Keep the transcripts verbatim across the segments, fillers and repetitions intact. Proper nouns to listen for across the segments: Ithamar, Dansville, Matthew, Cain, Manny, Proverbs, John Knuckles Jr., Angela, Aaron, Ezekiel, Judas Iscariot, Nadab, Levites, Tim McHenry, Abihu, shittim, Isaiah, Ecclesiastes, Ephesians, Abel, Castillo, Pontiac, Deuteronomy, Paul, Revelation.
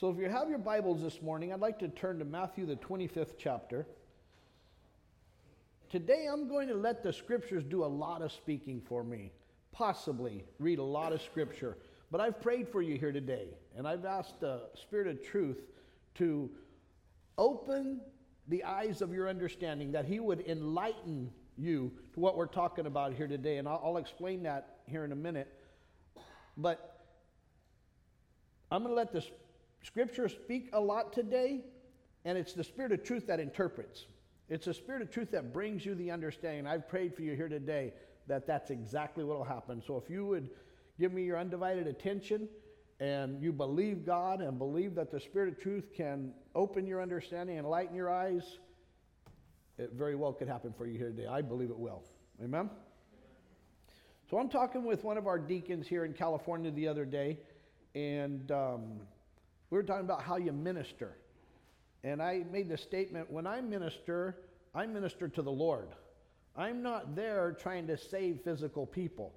So if you have your Bibles this morning, I'd like to turn to Matthew, the twenty-fifth chapter. Today I'm going to let the scriptures do a lot of speaking for me, possibly read a lot of scripture. But I've prayed for you here today, and I've asked the Spirit of Truth to open the eyes of your understanding, that He would enlighten you to what we're talking about here today. And I'll, I'll explain that here in a minute. But I'm going to let the Scripture speak a lot today, and it's the Spirit of Truth that interprets. It's the Spirit of Truth that brings you the understanding. I've prayed for you here today that that's exactly what will happen. So if you would give me your undivided attention, and you believe God and believe that the Spirit of Truth can open your understanding and lighten your eyes, it very well could happen for you here today. I believe it will. Amen? So I'm talking with one of our deacons here in California the other day, and um, we were talking about how you minister. And I made the statement, when I minister, I minister to the Lord. I'm not there trying to save physical people.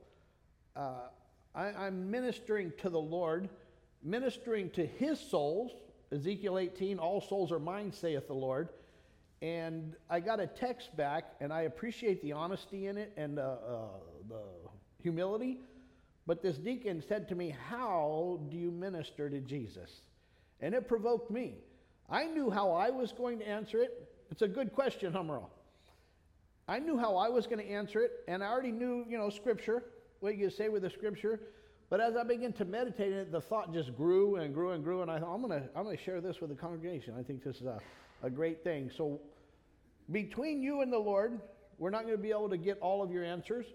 Uh, I, I'm ministering to the Lord, ministering to His souls. Ezekiel eighteen, all souls are mine, saith the Lord. And I got a text back, and I appreciate the honesty in it and uh, uh, the humility. But this deacon said to me, how do you minister to Jesus? And it provoked me. I knew how I was going to answer it. It's a good question, Hummerl. I knew how I was going to answer it, and I already knew, you know, scripture. What you say with the scripture, but as I began to meditate in it, the thought just grew and grew and grew, and I thought, I'm gonna I'm gonna share this with the congregation. I think this is a, a great thing. So between you and the Lord, we're not gonna be able to get all of your answers,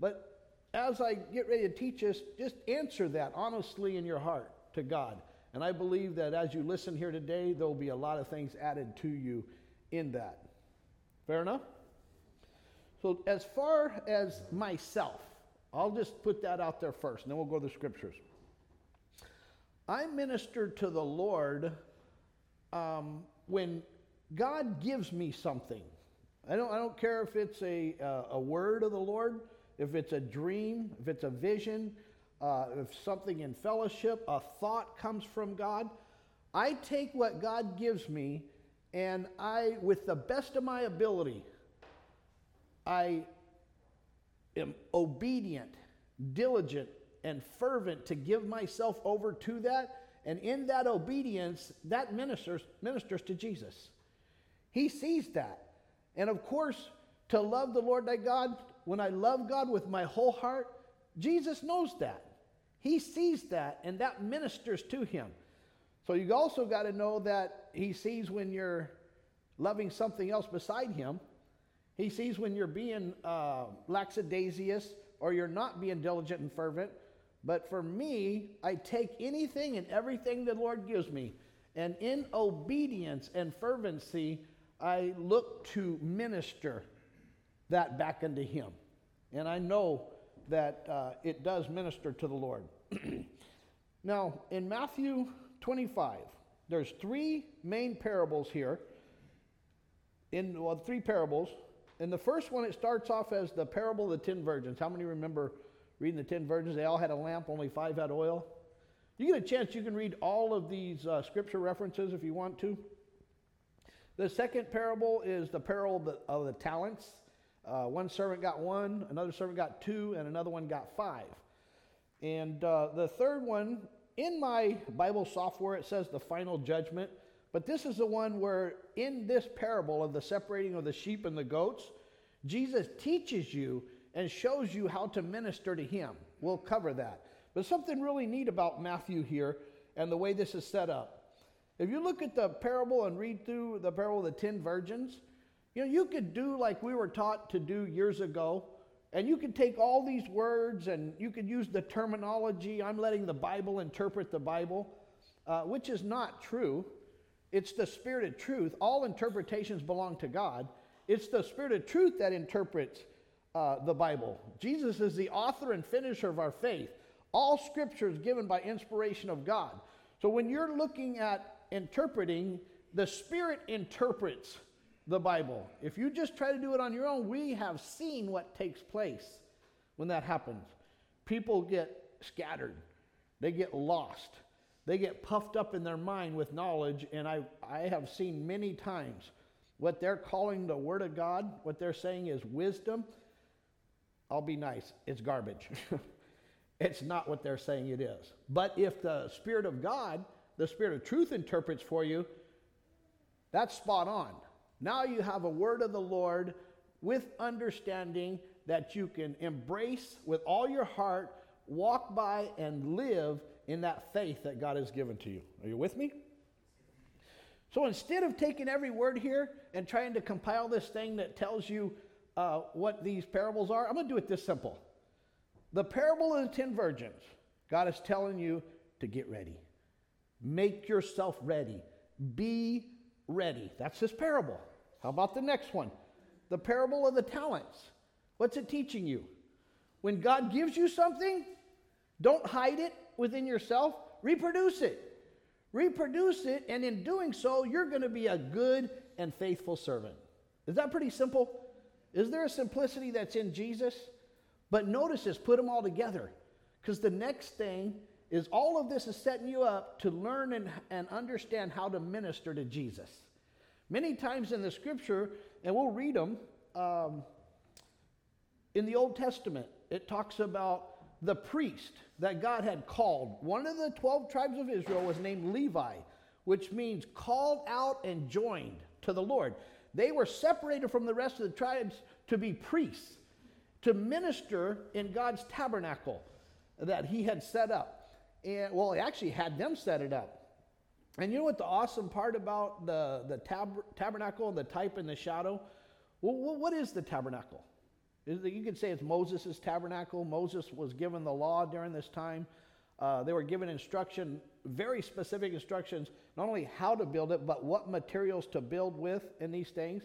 but as I get ready to teach us, just answer that honestly in your heart to God. And I believe that as you listen here today, there'll be a lot of things added to you in that. Fair enough? So as far as myself, I'll just put that out there first, and then we'll go to the scriptures. I minister to the Lord um, when God gives me something. I don't I don't care if it's a uh, a word of the Lord, if it's a dream, if it's a vision, uh, if something in fellowship, a thought comes from God. I take what God gives me, and I, with the best of my ability, I am obedient, diligent, and fervent to give myself over to that, and in that obedience, that ministers ministers to Jesus. He sees that. And of course, to love the Lord thy God, when I love God with my whole heart, Jesus knows that. He sees that, and that ministers to Him. So you also got to know that He sees when you're loving something else beside Him. He sees when you're being uh, lackadaisical or you're not being diligent and fervent. But for me, I take anything and everything the Lord gives me. And in obedience and fervency, I look to minister that back unto Him. And I know that uh, it does minister to the Lord. Now, in Matthew twenty-five, there's three main parables here. In well, three parables. In the first one, it starts off as the parable of the ten virgins. How many remember reading the ten virgins? They all had a lamp, only five had oil. You get a chance, you can read all of these uh, scripture references if you want to. The second parable is the parable of the, of the talents. Uh, one servant got one, another servant got two, and another one got five. And uh, the third one, in my Bible software, it says the final judgment. But this is the one where in this parable of the separating of the sheep and the goats, Jesus teaches you and shows you how to minister to Him. We'll cover that. But something really neat about Matthew here and the way this is set up. If you look at the parable and read through the parable of the ten virgins, you know, you could do like we were taught to do years ago, and you could take all these words and you could use the terminology, I'm letting the Bible interpret the Bible, uh, which is not true. It's the Spirit of Truth. All interpretations belong to God. It's the Spirit of Truth that interprets uh, the Bible. Jesus is the author and finisher of our faith. All Scripture is given by inspiration of God. So when you're looking at interpreting, the Spirit interprets the Bible. If you just try to do it on your own, we have seen what takes place when that happens. People get scattered. They get lost. They get puffed up in their mind with knowledge, and I, I have seen many times what they're calling the Word of God, what they're saying is wisdom. I'll be nice, it's garbage. It's not what they're saying it is. But if the Spirit of God, the Spirit of truth interprets for you, that's spot on. Now you have a word of the Lord with understanding that you can embrace with all your heart, walk by, and live in that faith that God has given to you. Are you with me? So instead of taking every word here and trying to compile this thing that tells you uh, what these parables are, I'm going to do it this simple. The parable of the ten virgins, God is telling you to get ready. Make yourself ready. Be ready. That's this parable. How about the next one? The parable of the talents. What's it teaching you? When God gives you something, don't hide it within yourself. Reproduce it. Reproduce it, and in doing so, you're going to be a good and faithful servant. Is that pretty simple? Is there a simplicity that's in Jesus? But notice this, put them all together. Because the next thing is all of this is setting you up to learn and, and understand how to minister to Jesus. Many times in the scripture, and we'll read them, um, in the Old Testament, it talks about the priest that God had called. One of the twelve tribes of Israel was named Levi, which means called out and joined to the Lord. They were separated from the rest of the tribes to be priests, to minister in God's tabernacle that he had set up. And well, he actually had them set it up. And you know what the awesome part about the, the tab- tabernacle and the type and the shadow? Well, what is the tabernacle? You could say it's Moses' tabernacle. Moses was given the law during this time. Uh, they were given instruction, very specific instructions, not only how to build it, but what materials to build with in these things.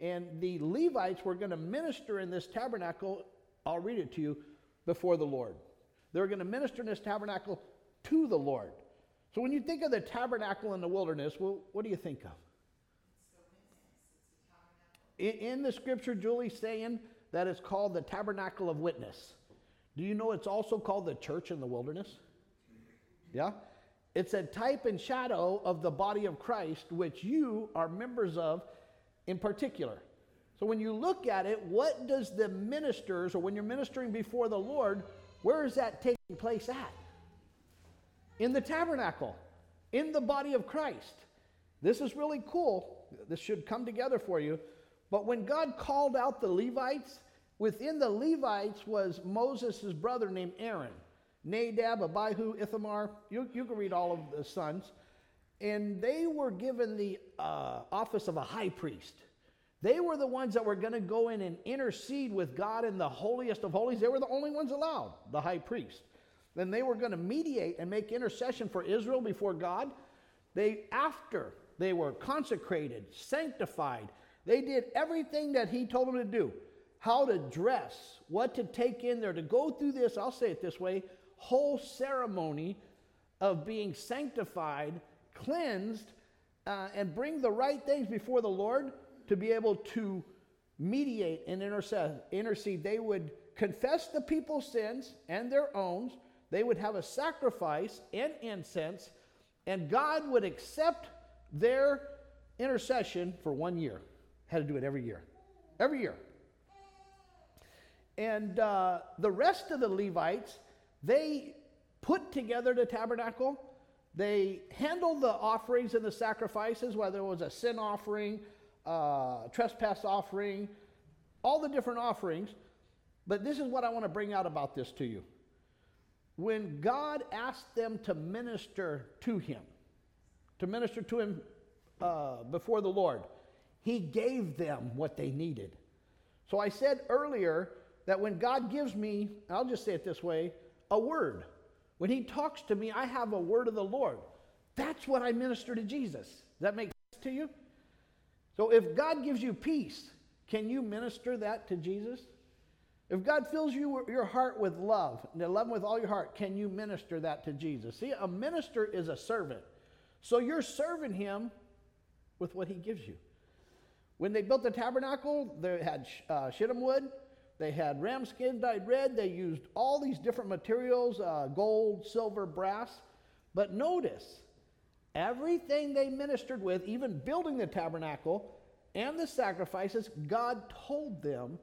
And the Levites were going to minister in this tabernacle, I'll read it to you, before the Lord. They were going to minister in this tabernacle to the Lord. So when you think of the tabernacle in the wilderness, well, what do you think of? In, in the scripture, Julie's saying that is called the tabernacle of witness. Do you know it's also called the church in the wilderness? Yeah? It's a type and shadow of the body of Christ, which you are members of in particular. So when you look at it, what does the ministers, or when you're ministering before the Lord, where is that taking place at? In the tabernacle, in the body of Christ. This is really cool. This should come together for you. But when God called out the Levites, within the Levites was Moses' brother named Aaron, Nadab, Abihu, Ithamar. You, you can read all of the sons. And they were given the uh, office of a high priest. They were the ones that were going to go in and intercede with God in the holiest of holies. They were the only ones allowed, the high priest. Then they were going to mediate and make intercession for Israel before God. They, after they were consecrated, sanctified, they did everything that he told them to do, how to dress, what to take in there, to go through this, I'll say it this way, whole ceremony of being sanctified, cleansed, uh, and bring the right things before the Lord to be able to mediate and intercede. They would confess the people's sins and their own. They would have a sacrifice and incense, and God would accept their intercession for one year. Had to do it every year, every year. And uh, the rest of the Levites, they put together the tabernacle. They handled the offerings and the sacrifices, whether it was a sin offering, uh, trespass offering, all the different offerings. But this is what I want to bring out about this to you. When God asked them to minister to him, to minister to him uh, before the Lord, he gave them what they needed. So I said earlier that when God gives me, I'll just say it this way, a word. When he talks to me, I have a word of the Lord. That's what I minister to Jesus. Does that make sense to you? So if God gives you peace, can you minister that to Jesus? If God fills you, your heart with love, and to love him with all your heart, can you minister that to Jesus? See, a minister is a servant. So you're serving him with what he gives you. When they built the tabernacle, they had uh, shittim wood, they had ram skin dyed red, they used all these different materials, uh, gold, silver, brass, But notice, everything they ministered with, even building the tabernacle and the sacrifices, God told them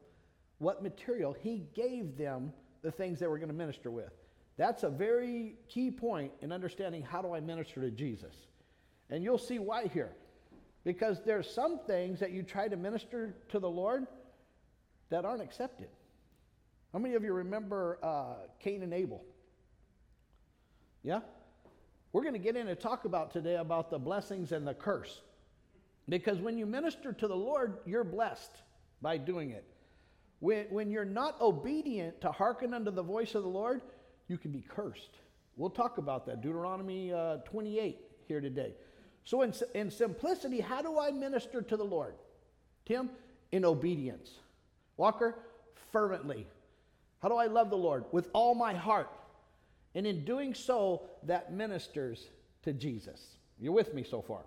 what material. He gave them the things they were going to minister with. That's a very key point in understanding how do I minister to Jesus. And you'll see why here. Because there's some things that you try to minister to the Lord that aren't accepted. How many of you remember uh, Cain and Abel? Yeah? We're going to get in and talk about today about the blessings and the curse. Because when you minister to the Lord, you're blessed by doing it. When, when you're not obedient to hearken unto the voice of the Lord, you can be cursed. We'll talk about that. Deuteronomy uh, twenty-eight here today. So in, in simplicity, how do I minister to the Lord? Tim, in obedience. Walker, fervently. How do I love the Lord? With all my heart. And in doing so, that ministers to Jesus. You're with me so far.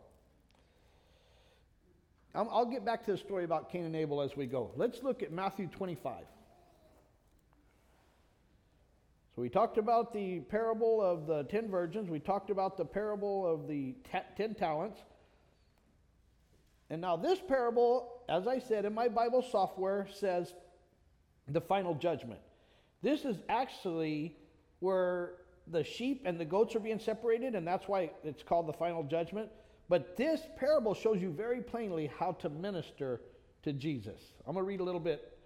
I'll get back to the story about Cain and Abel as we go. Let's look at Matthew twenty-five. So we talked about the parable of the ten virgins. We talked about the parable of the ten talents. And now this parable, as I said in my Bible software, says the final judgment. This is actually where the sheep and the goats are being separated, and that's why it's called the final judgment. But this parable shows you very plainly how to minister to Jesus. I'm going to read a little bit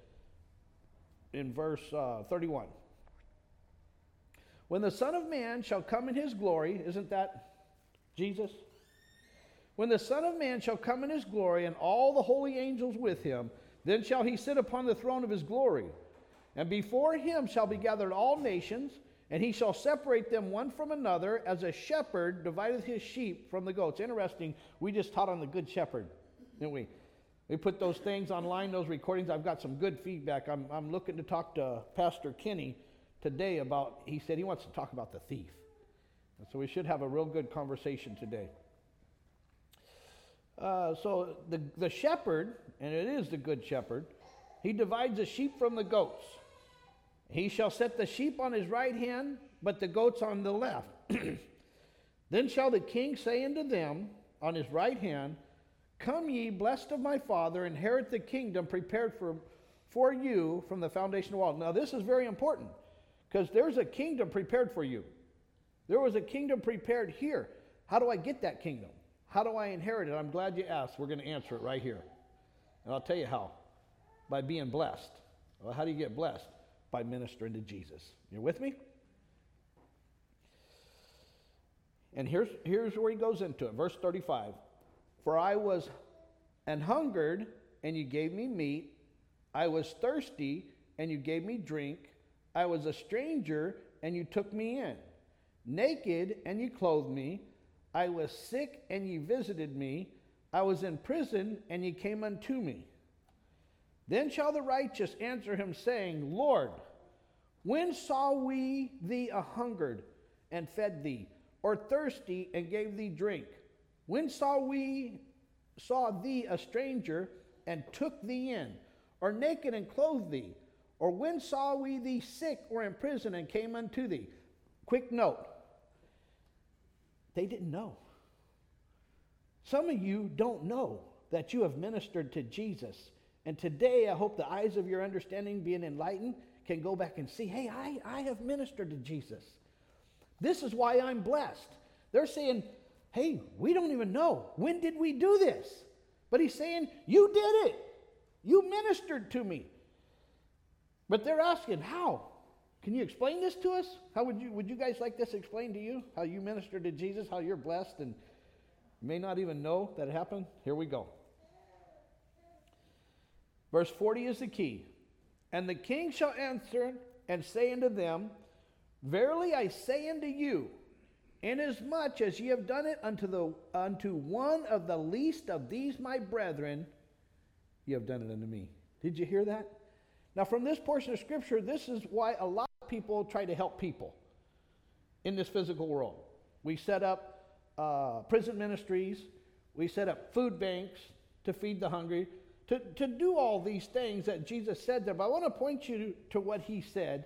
in verse uh, thirty-one. When the Son of Man shall come in his glory, isn't that Jesus? When the Son of Man shall come in his glory and all the holy angels with him, then shall he sit upon the throne of his glory. And before him shall be gathered all nations, and he shall separate them one from another, as a shepherd divideth his sheep from the goats. Interesting, we just taught on the Good Shepherd, didn't we? We put those things online, those recordings. I've got some good feedback. I'm, I'm looking to talk to Pastor Kenny today about, he said he wants to talk about the thief. And so we should have a real good conversation today. Uh, so the, the shepherd, and it is the Good Shepherd, he divides the sheep from the goats. He shall set the sheep on his right hand, but the goats on the left. Then shall the king say unto them on his right hand, Come ye, blessed of my Father, inherit the kingdom prepared for, for you from the foundation of the world. Now this is very important, because there's a kingdom prepared for you. There was a kingdom prepared here. How do I get that kingdom? How do I inherit it? I'm glad you asked. We're going to answer it right here. And I'll tell you how. By being blessed. Well, how do you get blessed? By ministering to Jesus. You're with me? And here's, here's where he goes into it. Verse thirty-five. For I was and hungered, and you gave me meat. I was thirsty, and you gave me drink. I was a stranger, and you took me in. Naked, and you clothed me. I was sick, and ye visited me. I was in prison, and ye came unto me. Then shall the righteous answer him, saying, Lord, when saw we thee a hungered and fed thee, or thirsty and gave thee drink? When saw we saw thee a stranger and took thee in, or naked and clothed thee? Or when saw we thee sick or in prison and came unto thee? Quick note, they didn't know. Some of you don't know that you have ministered to Jesus. And today, I hope the eyes of your understanding, being enlightened, can go back and see, hey, I, I have ministered to Jesus. This is why I'm blessed. They're saying, hey, we don't even know. When did we do this? But he's saying, you did it. You ministered to me. But they're asking, how? Can you explain this to us? How would you, would you guys like this explained to you? How you ministered to Jesus, how you're blessed, and you may not even know that it happened? Here we go. Verse forty is the key. And the king shall answer and say unto them, Verily I say unto you, inasmuch as ye have done it unto the unto one of the least of these my brethren, ye have done it unto me. Did you hear that? Now from this portion of Scripture, this is why a lot of people try to help people in this physical world. We set up uh, prison ministries. We set up food banks to feed the hungry. To, to do all these things that Jesus said there, but I want to point you to, to what he said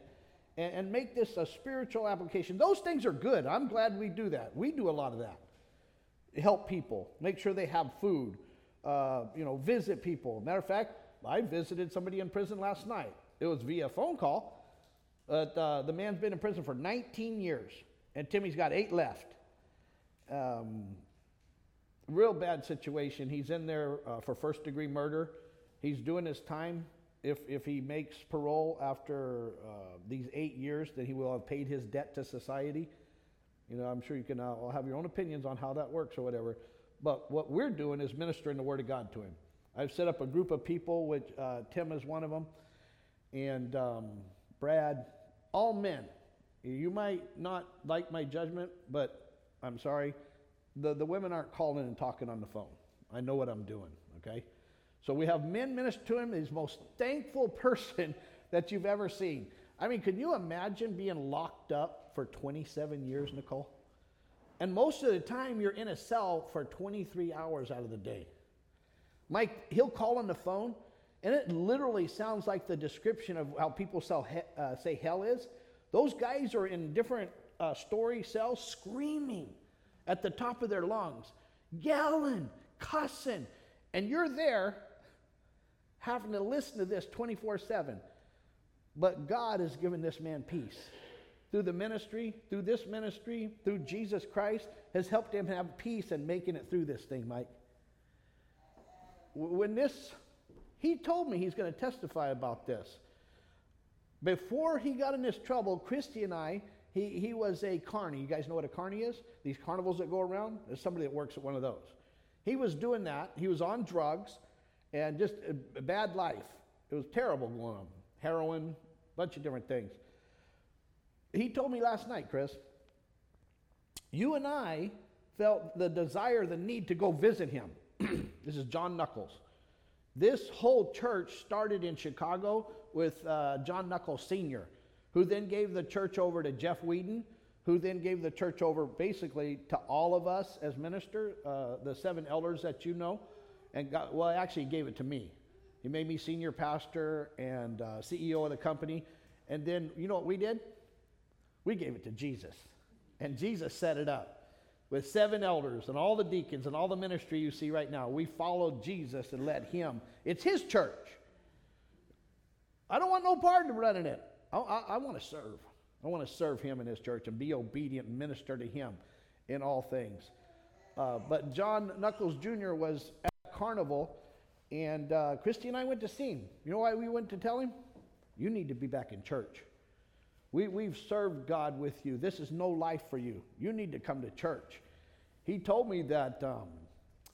and, and make this a spiritual application. Those things are good. I'm glad we do that. We do a lot of that. Help people, make sure they have food, uh, you know, visit people. Matter of fact, I visited somebody in prison last night. It was via phone call. But, uh, the man's been in prison for nineteen years, and Timmy's got eight left. Um, real bad situation. He's in there uh, for first-degree murder. He's doing his time. If if he makes parole after uh, these eight years, then he will have paid his debt to society. You know, I'm sure you can uh, all have your own opinions on how that works or whatever. But what we're doing is ministering the Word of God to him. I've set up a group of people, which uh, Tim is one of them, and um, Brad, all men. You might not like my judgment, but I'm sorry. The, the women aren't calling and talking on the phone. I know what I'm doing, okay? So we have men minister to him. He's the most thankful person that you've ever seen. I mean, can you imagine being locked up for twenty-seven years, Nicole? And most of the time, you're in a cell for twenty-three hours out of the day. Mike, he'll call on the phone, and it literally sounds like the description of how people sell he- uh, say hell is. Those guys are in different uh, story cells screaming at the top of their lungs, yelling, cussing, and you're there having to listen to this twenty-four seven. But God has given this man peace. Through the ministry, through this ministry, through Jesus Christ, has helped him have peace and making it through this thing, Mike. When this, he told me he's going to testify about this. Before he got in this trouble, Christy and I, he, he was a carny. You guys know what a carny is? These carnivals that go around? There's somebody that works at one of those. He was doing that. He was on drugs and just a bad life. It was terrible going on. Heroin, a bunch of different things. He told me last night, Chris, you and I felt the desire, the need to go visit him. This is John Knuckles. This whole church started in Chicago with uh, John Knuckles Senior, who then gave the church over to Jeff Whedon, who then gave the church over basically to all of us as minister, uh, the seven elders that you know, and got, well, actually he gave it to me. He made me senior pastor and uh, C E O of the company. And then, you know what we did? We gave it to Jesus. And Jesus set it up. With seven elders and all the deacons and all the ministry you see right now, we followed Jesus and let him. It's his church. I don't want no part of running it. I, I, I want to serve. I want to serve him in his church and be obedient and minister to him in all things. Uh, but John Knuckles Junior was at a carnival, and uh, Christy and I went to see him. You know why we went to tell him? You need to be back in church. We, we've served God with you. This is no life for you. You need to come to church. He told me that um,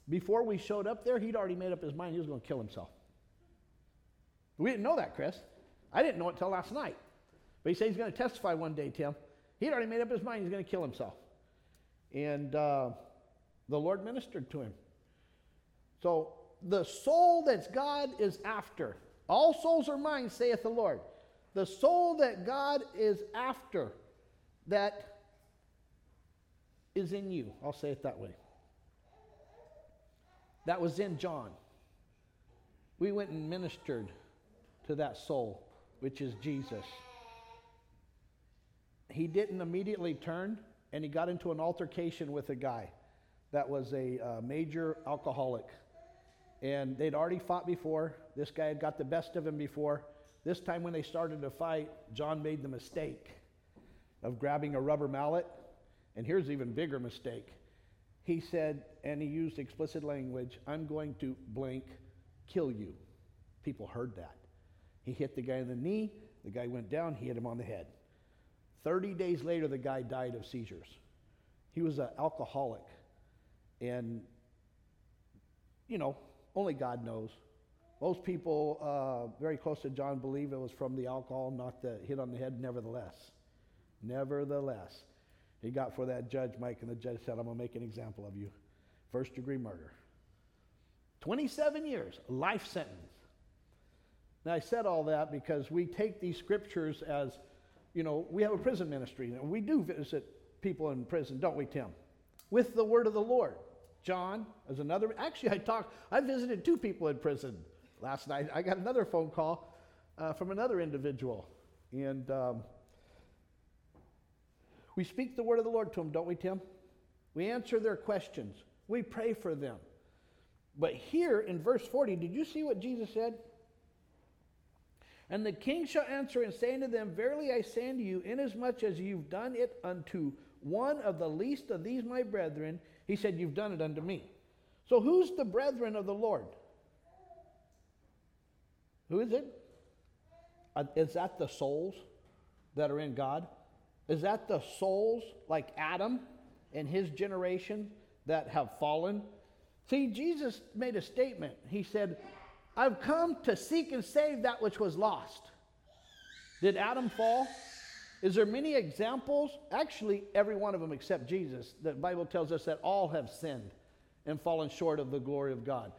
before we showed up there, he'd already made up his mind he was going to kill himself. We didn't know that, Chris. I didn't know it till last night. But he said he's going to testify one day, Tim. He'd already made up his mind he's going to kill himself. And uh, the Lord ministered to him. So the soul that God is after, all souls are mine, saith the Lord. The soul that God is after, that is in you. I'll say it that way. That was in John. We went and ministered to that soul, which is Jesus. He didn't immediately turn, and he got into an altercation with a guy that was a uh, major alcoholic. And they'd already fought before. This guy had got the best of him before. This time when they started to fight, John made the mistake of grabbing a rubber mallet. And here's an even bigger mistake. He said, and he used explicit language, I'm going to blank kill you. People heard that. He hit the guy in the knee. The guy went down. He hit him on the head. thirty days later, the guy died of seizures. He was an alcoholic. And, you know, only God knows. Most people uh, very close to John believe it was from the alcohol, not the hit on the head. Nevertheless, nevertheless, he got for that judge, Mike, and the judge said, I'm going to make an example of you. First degree murder. twenty-seven years, life sentence. Now, I said all that because we take these scriptures as, you know, we have a prison ministry. And we do visit people in prison, don't we, Tim? With the word of the Lord. John is another. Actually, I talked, I visited two people in prison. Last night, I got another phone call uh, from another individual, and um, We speak the word of the Lord to them, don't we, Tim? We answer their questions. We pray for them. But here in verse forty, did you see what Jesus said? And the king shall answer and say unto them, Verily I say unto you, inasmuch as you've done it unto one of the least of these my brethren, he said, you've done it unto me. So who's the brethren of the Lord? Who is it? Is that the souls that are in God? Is that the souls like Adam and his generation that have fallen? See, Jesus made a statement. He said, I've come to seek and save that which was lost. Did Adam fall? Is there many examples? Actually, every one of them except Jesus. The Bible tells us that all have sinned and fallen short of the glory of God.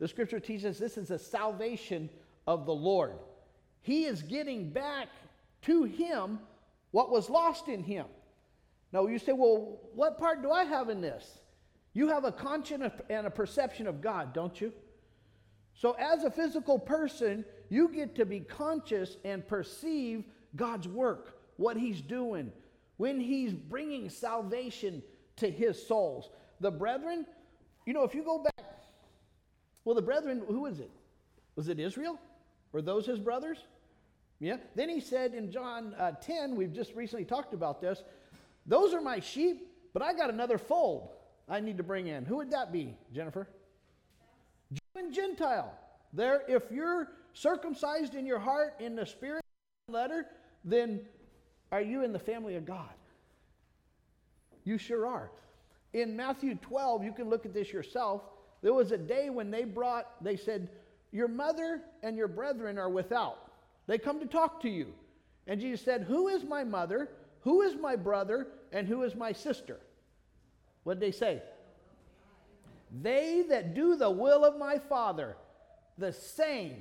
The scripture teaches this is the salvation of the Lord. He is getting back to him what was lost in him. Now you say, well, what part do I have in this? You have a conscience and a perception of God, don't you? So as a physical person, you get to be conscious and perceive God's work, what he's doing, when he's bringing salvation to his souls. The brethren, you know, if you go back, well, the brethren, who is it? Was it Israel? Were those his brothers? Yeah. Then he said in John uh, ten, we've just recently talked about this, those are my sheep, but I got another fold I need to bring in. Who would that be, Jennifer? And Gentile. There, if you're circumcised in your heart in the spirit letter, then are you in the family of God? You sure are. In Matthew twelve, you can look at this yourself. There was a day when they brought, they said, your mother and your brethren are without. They come to talk to you. And Jesus said, who is my mother? Who is my brother? And who is my sister? What did they say? They that do the will of my Father, the same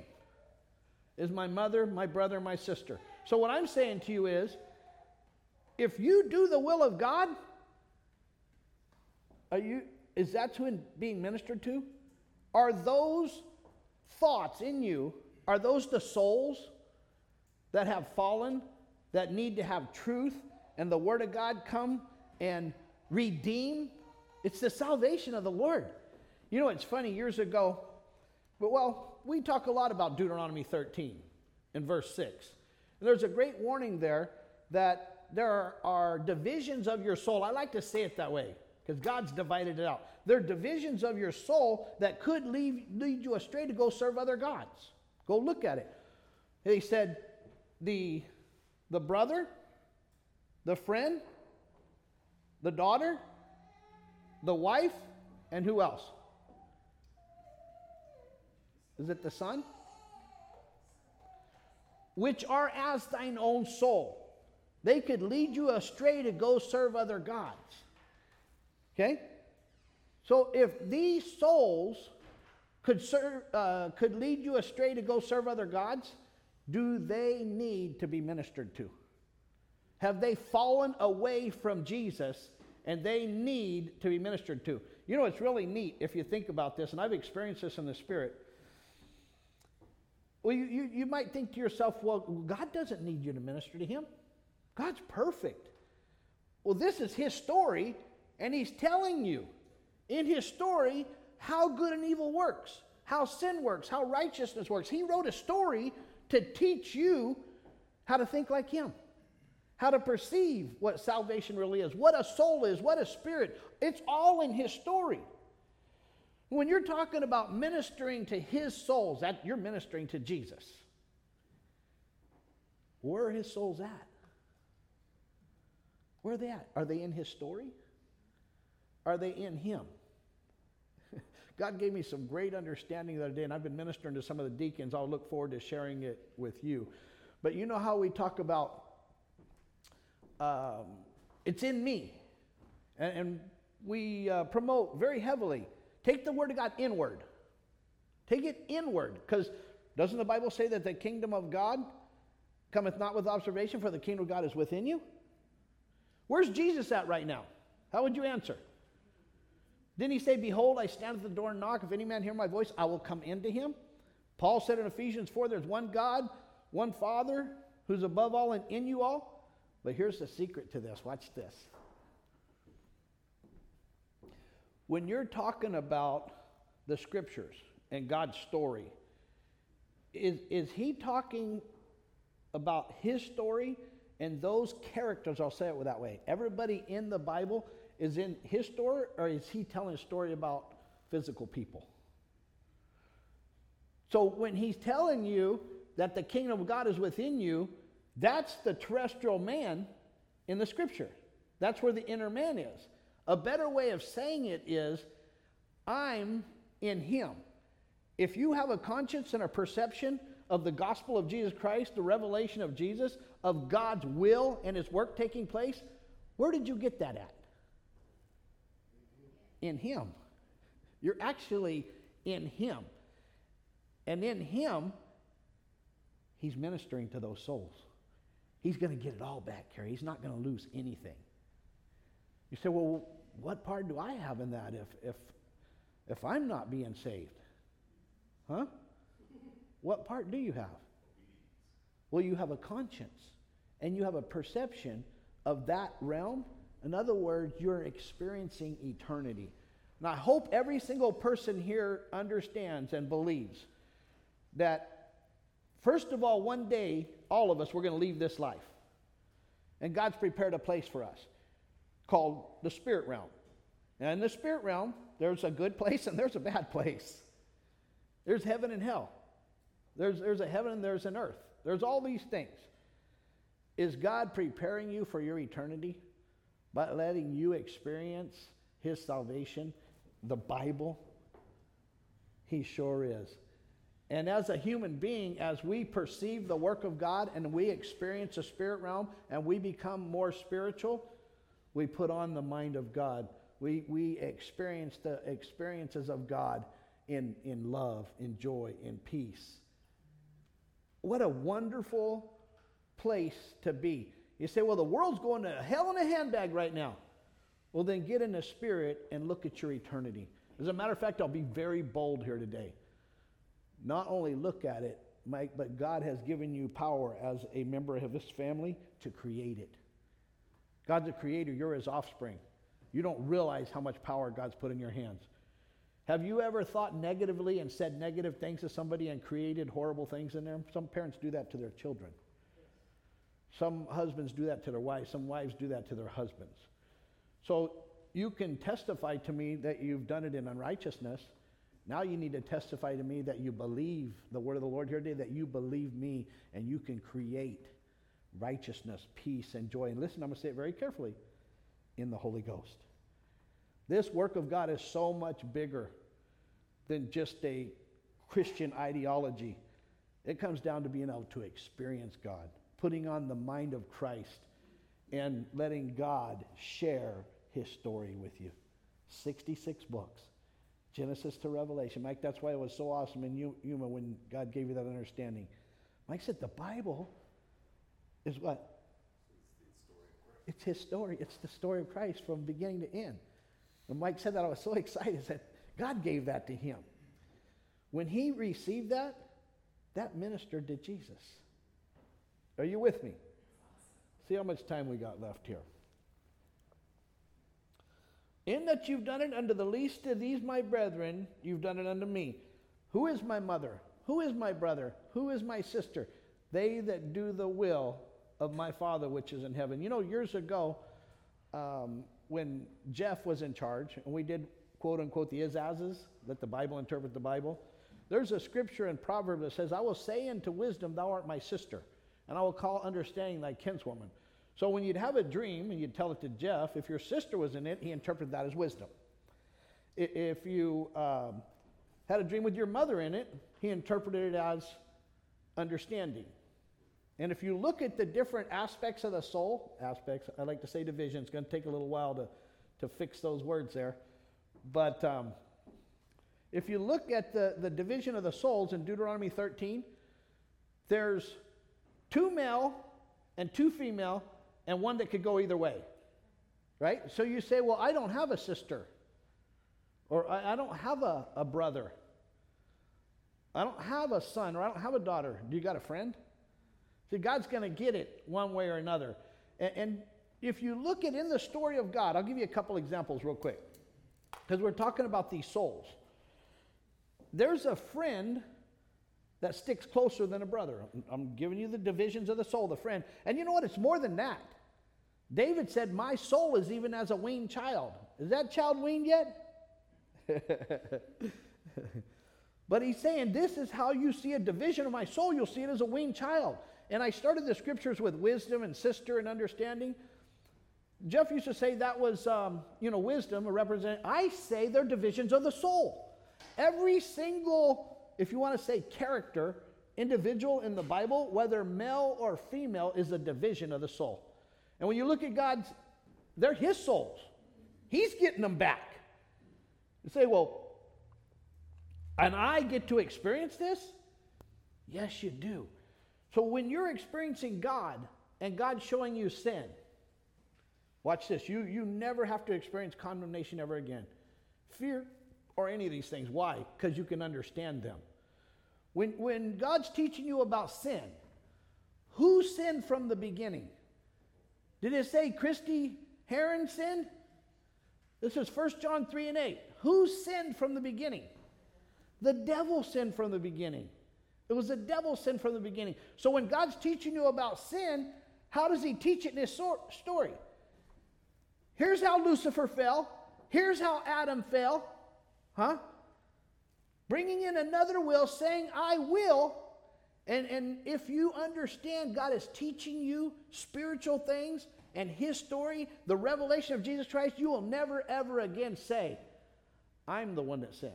is my mother, my brother, my sister. So what I'm saying to you is, if you do the will of God, are you, is that who being ministered to? Are those thoughts in you, are those the souls that have fallen, that need to have truth, and the Word of God come and redeem? It's the salvation of the Lord. You know, it's funny, years ago, but well, we talk a lot about Deuteronomy thirteen in verse six. And there's a great warning there that there are divisions of your soul. I like to say it that way because God's divided it out. There are divisions of your soul that could lead, lead you astray to go serve other gods. Go look at it. He said, the, the brother, the friend, the daughter, the wife, and who else? Is it the son? Which are as thine own soul. They could lead you astray to go serve other gods. Okay? So if these souls could serve, uh, could lead you astray to go serve other gods, do they need to be ministered to? Have they fallen away from Jesus? And they need to be ministered to. You know, it's really neat if you think about this, and I've experienced this in the Spirit. Well, you, you, you might think to yourself, well, God doesn't need you to minister to him. God's perfect. Well, this is his story, and he's telling you in his story how good and evil works, how sin works, how righteousness works. He wrote a story to teach you how to think like him. How to perceive what salvation really is, what a soul is, what a spirit. It's all in his story. When you're talking about ministering to his souls, that you're ministering to Jesus. Where are his souls at? Where are they at? Are they in his story? Are they in him? God gave me some great understanding the other day, and I've been ministering to some of the deacons. I'll look forward to sharing it with you. But you know how we talk about Um, it's in me, and, and we uh, promote very heavily. Take the word of God inward. Take it inward, because doesn't the Bible say that the kingdom of God cometh not with observation, for the kingdom of God is within you? Where's Jesus at right now? How would you answer? Didn't he say, behold, I stand at the door and knock. If any man hear my voice, I will come into him. Paul said in Ephesians four, there's one God, one Father, who's above all and in you all. But here's the secret to this. Watch this. When you're talking about the scriptures and God's story, is, is he talking about his story and those characters? I'll say it that way. Everybody in the Bible is in his story, or is he telling a story about physical people? So when he's telling you that the kingdom of God is within you, that's the terrestrial man in the scripture. That's where the inner man is. A better way of saying it is, I'm in him. If you have a conscience and a perception of the gospel of Jesus Christ, the revelation of Jesus, of God's will and his work taking place, where did you get that at? In him. You're actually in him. And in him, he's ministering to those souls. He's going to get it all back here. He's not going to lose anything. You say, well, what part do I have in that if if if I'm not being saved? Huh? What part do you have? Well, you have a conscience, and you have a perception of that realm. In other words, you're experiencing eternity. And I hope every single person here understands and believes that, first of all, one day, all of us, we're going to leave this life. And God's prepared a place for us called the spirit realm. And in the spirit realm, there's a good place and there's a bad place. There's heaven and hell. There's, there's a heaven and there's an earth. There's all these things. Is God preparing you for your eternity by letting you experience his salvation, the Bible? He sure is. And as a human being, as we perceive the work of God and we experience the spirit realm and we become more spiritual, we put on the mind of God. We we experience the experiences of God in, in love, in joy, in peace. What a wonderful place to be. You say, well, the world's going to hell in a handbag right now. Well, then get in the spirit and look at your eternity. As a matter of fact, I'll be very bold here today. Not only look at it, Mike, but God has given you power as a member of his family to create it. God's the creator. You're his offspring. You don't realize how much power God's put in your hands. Have you ever thought negatively and said negative things to somebody and created horrible things in there? Some parents do that to their children. Some husbands do that to their wives. Some wives do that to their husbands. So you can testify to me that you've done it in unrighteousness. Now you need to testify to me that you believe the word of the Lord here today, that you believe me, and you can create righteousness, peace, and joy. And listen, I'm going to say it very carefully, in the Holy Ghost. This work of God is so much bigger than just a Christian ideology. It comes down to being able to experience God, putting on the mind of Christ, and letting God share his story with you. sixty-six books, Genesis to Revelation. Mike, that's why it was so awesome in Yuma when God gave you that understanding. Mike said the Bible is what? It's his story. It's the story of Christ from beginning to end. When Mike said that, I was so excited that God gave that to him. When he received that, that ministered to Jesus. Are you with me? See how much time we got left here. In that you've done it unto the least of these, my brethren, you've done it unto me. Who is my mother? Who is my brother? Who is my sister? They that do the will of my Father which is in heaven. You know, years ago, um, when Jeff was in charge, and we did, quote unquote, the is-ases, let the Bible interpret the Bible, there's a scripture in Proverbs that says, I will say unto wisdom, thou art my sister, and I will call understanding thy kinswoman. So when you'd have a dream, and you'd tell it to Jeff, if your sister was in it, he interpreted that as wisdom. If you um, had a dream with your mother in it, he interpreted it as understanding. And if you look at the different aspects of the soul, aspects, I like to say division, it's going to take a little while to, to fix those words there. But um, if you look at the, the division of the souls in Deuteronomy thirteen, there's two male and two female and one that could go either way, right? So you say, well, I don't have a sister, or I, I don't have a, a brother. I don't have a son, or I don't have a daughter. Do you got a friend? See, God's going to get it one way or another. and if you look at in the story of God, I'll give you a couple examples real quick, because we're talking about these souls. There's a friend that sticks closer than a brother. I'm giving you the divisions of the soul, the friend. And you know what? It's more than that. David said, my soul is even as a weaned child. Is that child weaned yet? But he's saying, this is how you see a division of my soul. You'll see it as a weaned child. And I started the scriptures with wisdom and sister and understanding. Jeff used to say that was, um, you know, wisdom, a representative. I say they're divisions of the soul. Every single, if you want to say character, individual in the Bible, whether male or female, is a division of the soul. And when you look at God's, they're his souls. He's getting them back. You say, well, and I get to experience this? Yes, you do. So when you're experiencing God and God showing you sin, watch this. You, you never have to experience condemnation ever again. Fear or any of these things. Why? Because you can understand them. When, when God's teaching you about sin, who sinned from the beginning? Did it say Christy Heron sinned? This is First John three and eight. Who sinned from the beginning? The devil sinned from the beginning. It was the devil sinned from the beginning. So when God's teaching you about sin, how does he teach it in his so- story? Here's how Lucifer fell. Here's how Adam fell. Huh? Bringing in another will, saying, I will. And, and if you understand God is teaching you spiritual things and his story, the revelation of Jesus Christ, you will never, ever again say, I'm the one that sinned.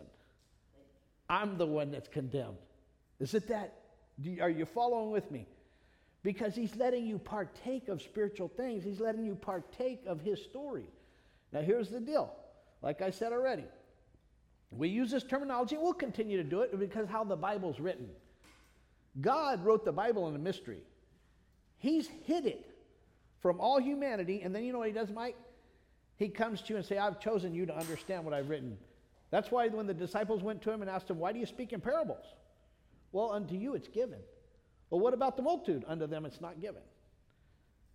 I'm the one that's condemned. Is it that? Do you, are you following with me? Because he's letting you partake of spiritual things. He's letting you partake of his story. Now, here's the deal. Like I said already, we use this terminology. We'll continue to do it because how the Bible's written. God wrote the Bible in a mystery. He's hid it from all humanity. And then you know what he does, Mike? He comes to you and says, I've chosen you to understand what I've written. That's why when the disciples went to him and asked him, why do you speak in parables? Well, unto you it's given. Well, what about the multitude? Unto them it's not given.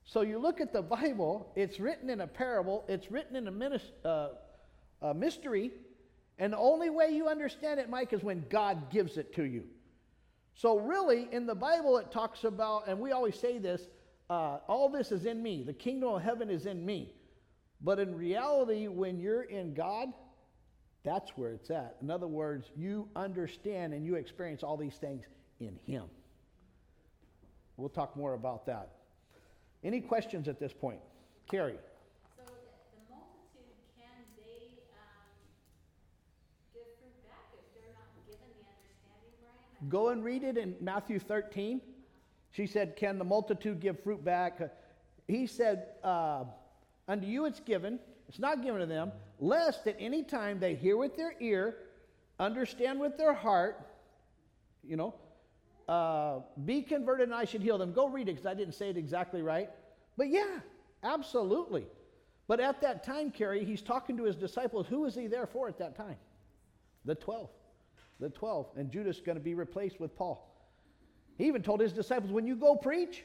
So you look at the Bible, it's written in a parable, it's written in a, minis- uh, a mystery, and the only way you understand it, Mike, is when God gives it to you. So really, in the Bible it talks about, and we always say this, uh, all this is in me, the kingdom of heaven is in me. But in reality, when you're in God, that's where it's at. In other words, you understand and you experience all these things in him. We'll talk more about that. Any questions at this point? Carrie. So the multitude, can they um, give fruit back if they're not given the understanding, Brian? Go and read it in Matthew thirteen. She said, can the multitude give fruit back? He said, uh, unto you it's given. It's not given to them, lest at any time they hear with their ear, understand with their heart, you know, uh, be converted and I should heal them. Go read it because I didn't say it exactly right. But yeah, absolutely. But at that time, Carrie, he's talking to his disciples. Who is he there for at that time? The twelve. The twelve. And Judas is going to be replaced with Paul. He even told his disciples, when you go preach,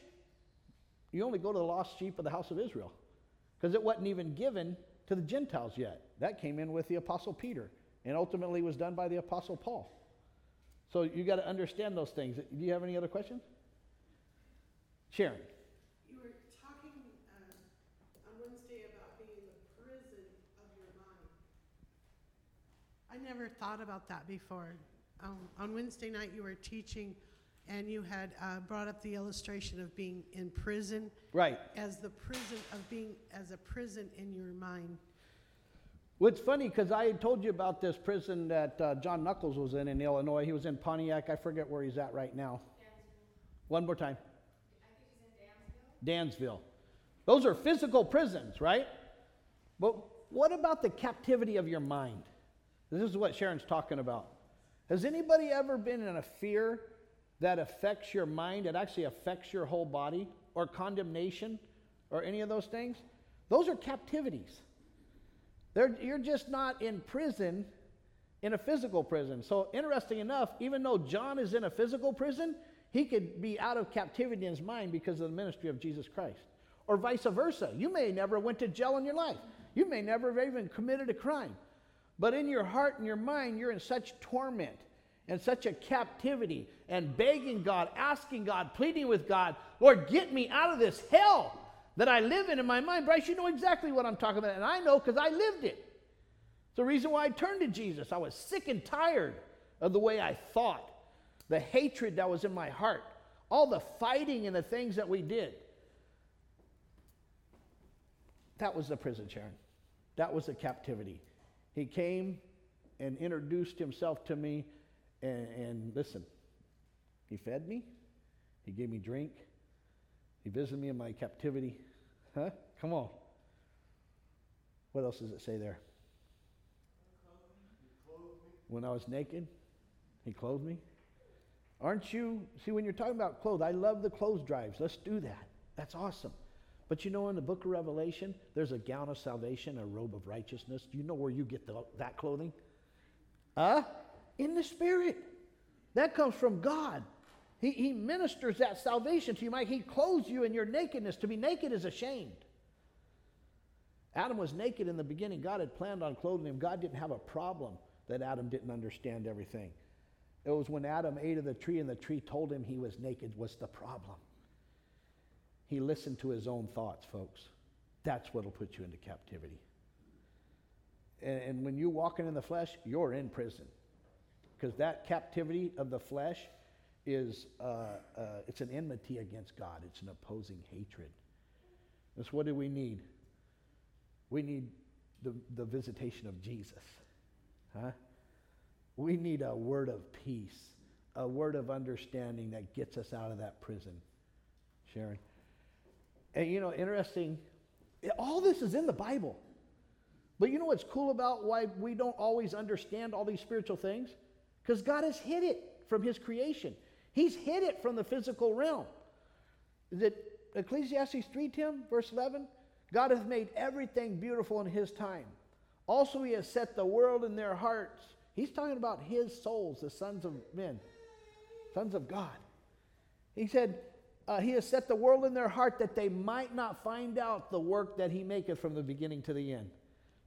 you only go to the lost sheep of the house of Israel. Because it wasn't even given to the Gentiles yet. That came in with the Apostle Peter and ultimately was done by the Apostle Paul. So you got to understand those things. Do you have any other questions? Sharon. You were talking uh, on Wednesday about being in the prison of your mind. I never thought about that before. Um, on Wednesday night you were teaching and you had uh, brought up the illustration of being in prison. Right. As the prison of being as a prison in your mind. Well, it's funny because I had told you about this prison that uh, John Knuckles was in in Illinois. He was in Pontiac. I forget where he's at right now. Dansville. One more time. I think he's in Dansville. Dansville. Those are physical prisons, right? But what about the captivity of your mind? This is what Sharon's talking about. Has anybody ever been in a fear that affects your mind? It actually affects your whole body, or condemnation, or any of those things. Those are captivities. They're, you're just not in prison, in a physical prison. So interesting enough, even though John is in a physical prison, he could be out of captivity in his mind because of the ministry of Jesus Christ. or vice versa. You may never went to jail in your life. You may never have even committed a crime. But in your heart and your mind, you're in such torment and such a captivity and begging God, asking God, pleading with God, Lord, get me out of this hell that I live in in my mind. Bryce, you know exactly what I'm talking about, and I know because I lived it. It's the reason why I turned to Jesus. I was sick and tired of the way I thought, the hatred that was in my heart, all the fighting and the things that we did. That was the prison, Sharon. That was the captivity. He came and introduced himself to me, and, and listen, he fed me, he gave me drink, he visited me in my captivity. Huh? Come on. What else does it say there? When I was naked, he clothed me. Aren't you, see, when you're talking about clothes, I love the clothes drives. Let's do that. That's awesome. But you know, in the book of Revelation, there's a gown of salvation, a robe of righteousness. Do you know where you get the, that clothing? Huh? In the Spirit. That comes from God. He, he ministers that salvation to you, Mike. He clothes you in your nakedness. To be naked is a shame. Adam was naked in the beginning. God had planned on clothing him. God didn't have a problem that Adam didn't understand everything. It was when Adam ate of the tree and the tree told him he was naked was the problem. He listened to his own thoughts, folks. That's what'll put you into captivity. And, and when you're walking in the flesh, you're in prison. Because that captivity of the flesh is, uh, uh, it's an enmity against God. It's an opposing hatred. And so what do we need? We need the, the visitation of Jesus. Huh? We need a word of peace, a word of understanding that gets us out of that prison. Sharon. And you know, interesting, all this is in the Bible. But you know what's cool about why we don't always understand all these spiritual things? Because God has hid it from his creation. He's hid it from the physical realm. That Ecclesiastes three, Tim, verse eleven, God hath made everything beautiful in his time. Also he has set the world in their hearts. He's talking about his souls, the sons of men, sons of God. He said, uh, he has set the world in their heart that they might not find out the work that he maketh from the beginning to the end.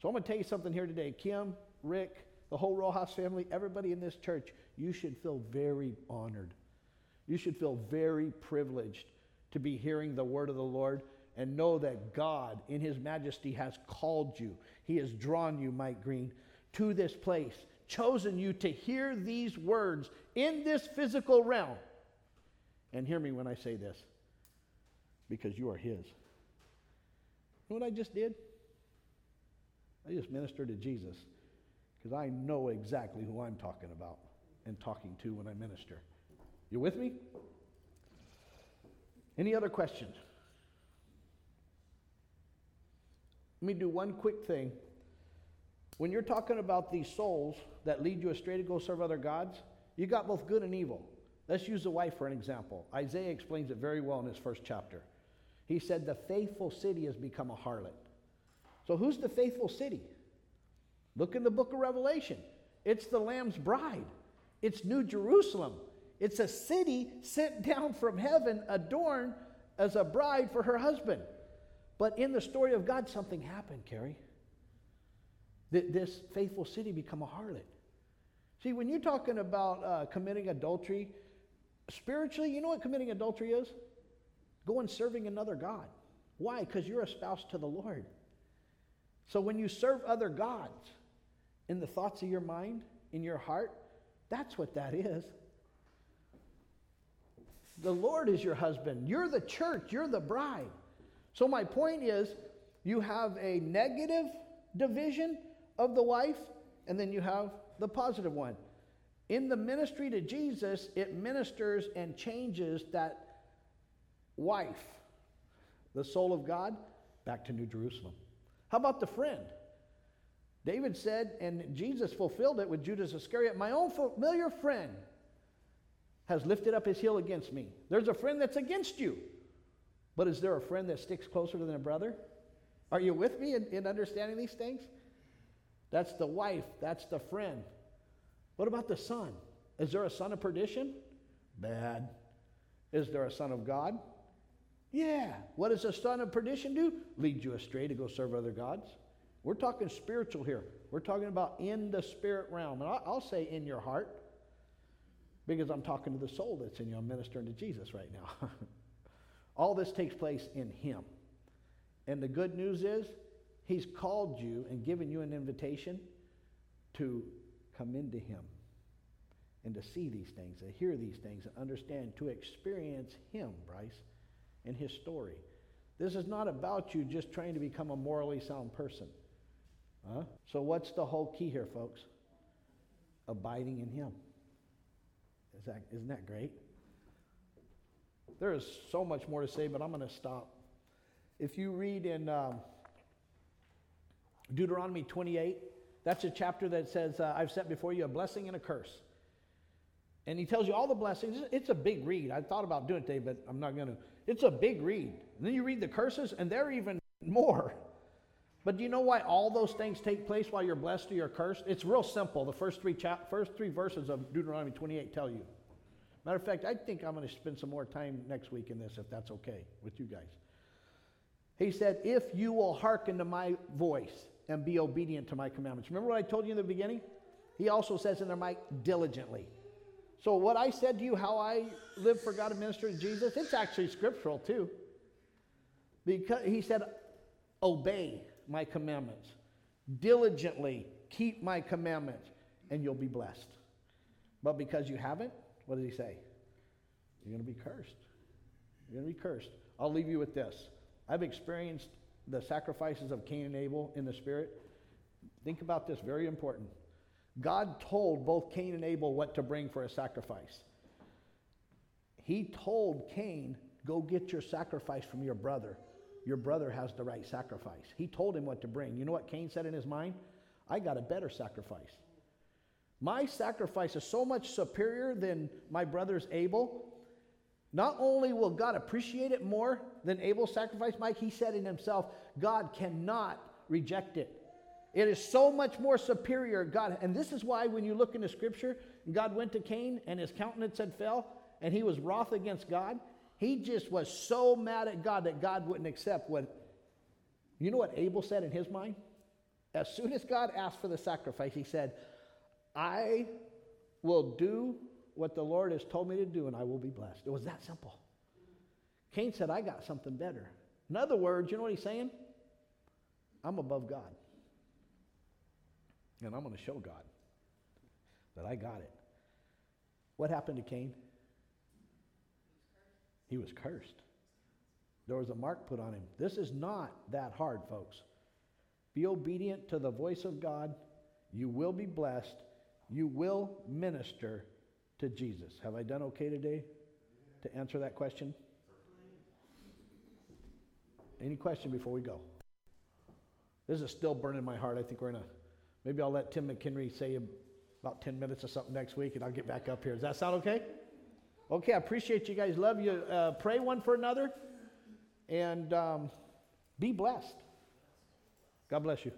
So I'm going to tell you something here today. Kim, Rick, the whole Rojas family, everybody in this church, you should feel very honored. You should feel very privileged to be hearing the word of the Lord. And know that God, in his majesty, has called you. He has drawn you, Mike Green, to this place, chosen you to hear these words in this physical realm. And hear me when I say this, because you are his. You know what I just did? I just ministered to Jesus, because I know exactly who I'm talking about and talking to when I minister. You with me? Any other questions? Let me do one quick thing. When you're talking about these souls that lead you astray to go serve other gods, you got both good and evil. Let's use the wife for an example. Isaiah explains it very well in his first chapter. He said, the faithful city has become a harlot. So who's the faithful city? Look in the book of Revelation. It's the Lamb's bride. It's New Jerusalem. It's a city sent down from heaven, adorned as a bride for her husband. But in the story of God, something happened, Carrie. Th- this faithful city become a harlot. See, when you're talking about uh, committing adultery, spiritually, you know what committing adultery is? Going serving another God. Why? Because you're a spouse to the Lord. So when you serve other gods in the thoughts of your mind, in your heart, that's what that is. The Lord is your husband. You're the church. You're the bride. So my point is, you have a negative division of the wife, and then you have the positive one. In the ministry to Jesus, it ministers and changes that wife, the soul of God, back to New Jerusalem. How about the friend? David said, and Jesus fulfilled it with Judas Iscariot, my own familiar friend has lifted up his heel against me. There's a friend that's against you. But is there a friend that sticks closer than a brother? Are you with me in, in understanding these things? That's the wife. That's the friend. What about the son? Is there a son of perdition? Bad. Is there a son of God? Yeah. What does the son of perdition do? Lead you astray to go serve other gods. We're talking spiritual here. We're talking about in the spirit realm. And I'll say in your heart, because I'm talking to the soul that's in you. I'm ministering to Jesus right now. All this takes place in him. And the good news is he's called you and given you an invitation to come into him and to see these things, to hear these things, and understand, to experience him, Bryce, and his story. This is not about you just trying to become a morally sound person. Huh? So what's the whole key here, folks? Abiding in him. Is that, isn't that great? There is so much more to say, but I'm going to stop. If you read in um, Deuteronomy twenty-eight, that's a chapter that says, uh, I've set before you a blessing and a curse. And he tells you all the blessings. It's a big read. I thought about doing it today, but I'm not going to. It's a big read. And then you read the curses, and they're even more. But do you know why all those things take place while you're blessed or you're cursed? It's real simple. The first three chap- first three verses of Deuteronomy twenty-eight tell you. Matter of fact, I think I'm going to spend some more time next week in this, if that's okay with you guys. He said, if you will hearken to my voice and be obedient to my commandments. Remember what I told you in the beginning? He also says in there, Mike, diligently. So what I said to you, how I live for God and minister to Jesus, it's actually scriptural too. Because he said, obey my commandments. Diligently keep my commandments and you'll be blessed. But because you haven't, what does he say? You're going to be cursed. You're going to be cursed. I'll leave you with this. I've experienced the sacrifices of Cain and Abel in the spirit. Think about this, very important. God told both Cain and Abel what to bring for a sacrifice. He told Cain, go get your sacrifice from your brother. Your brother has the right sacrifice. He told him what to bring. You know what Cain said in his mind? I got a better sacrifice. My sacrifice is so much superior than my brother's Abel. Not only will God appreciate it more than Abel's sacrifice, Mike, he said in himself, God cannot reject it. It is so much more superior, God. And this is why when you look into Scripture, God went to Cain and his countenance had fell and he was wroth against God. He just was so mad at God that God wouldn't accept what, you know what Abel said in his mind? As soon as God asked for the sacrifice, he said, I will do what the Lord has told me to do and I will be blessed. It was that simple. Cain said, I got something better. In other words, you know what he's saying? I'm above God. And I'm going to show God that I got it. What happened to Cain? He was cursed. There was a mark put on him. This is not that hard, folks. Be obedient to the voice of God. You will be blessed. You will minister to Jesus. Have I done okay today to answer that question? Any question before we go? This is still burning my heart. I think we're in a Maybe I'll let Tim McHenry say about ten minutes or something next week, and I'll get back up here. Does that sound okay? Okay, I appreciate you guys. Love you. Uh, pray one for another, and um, be blessed. God bless you.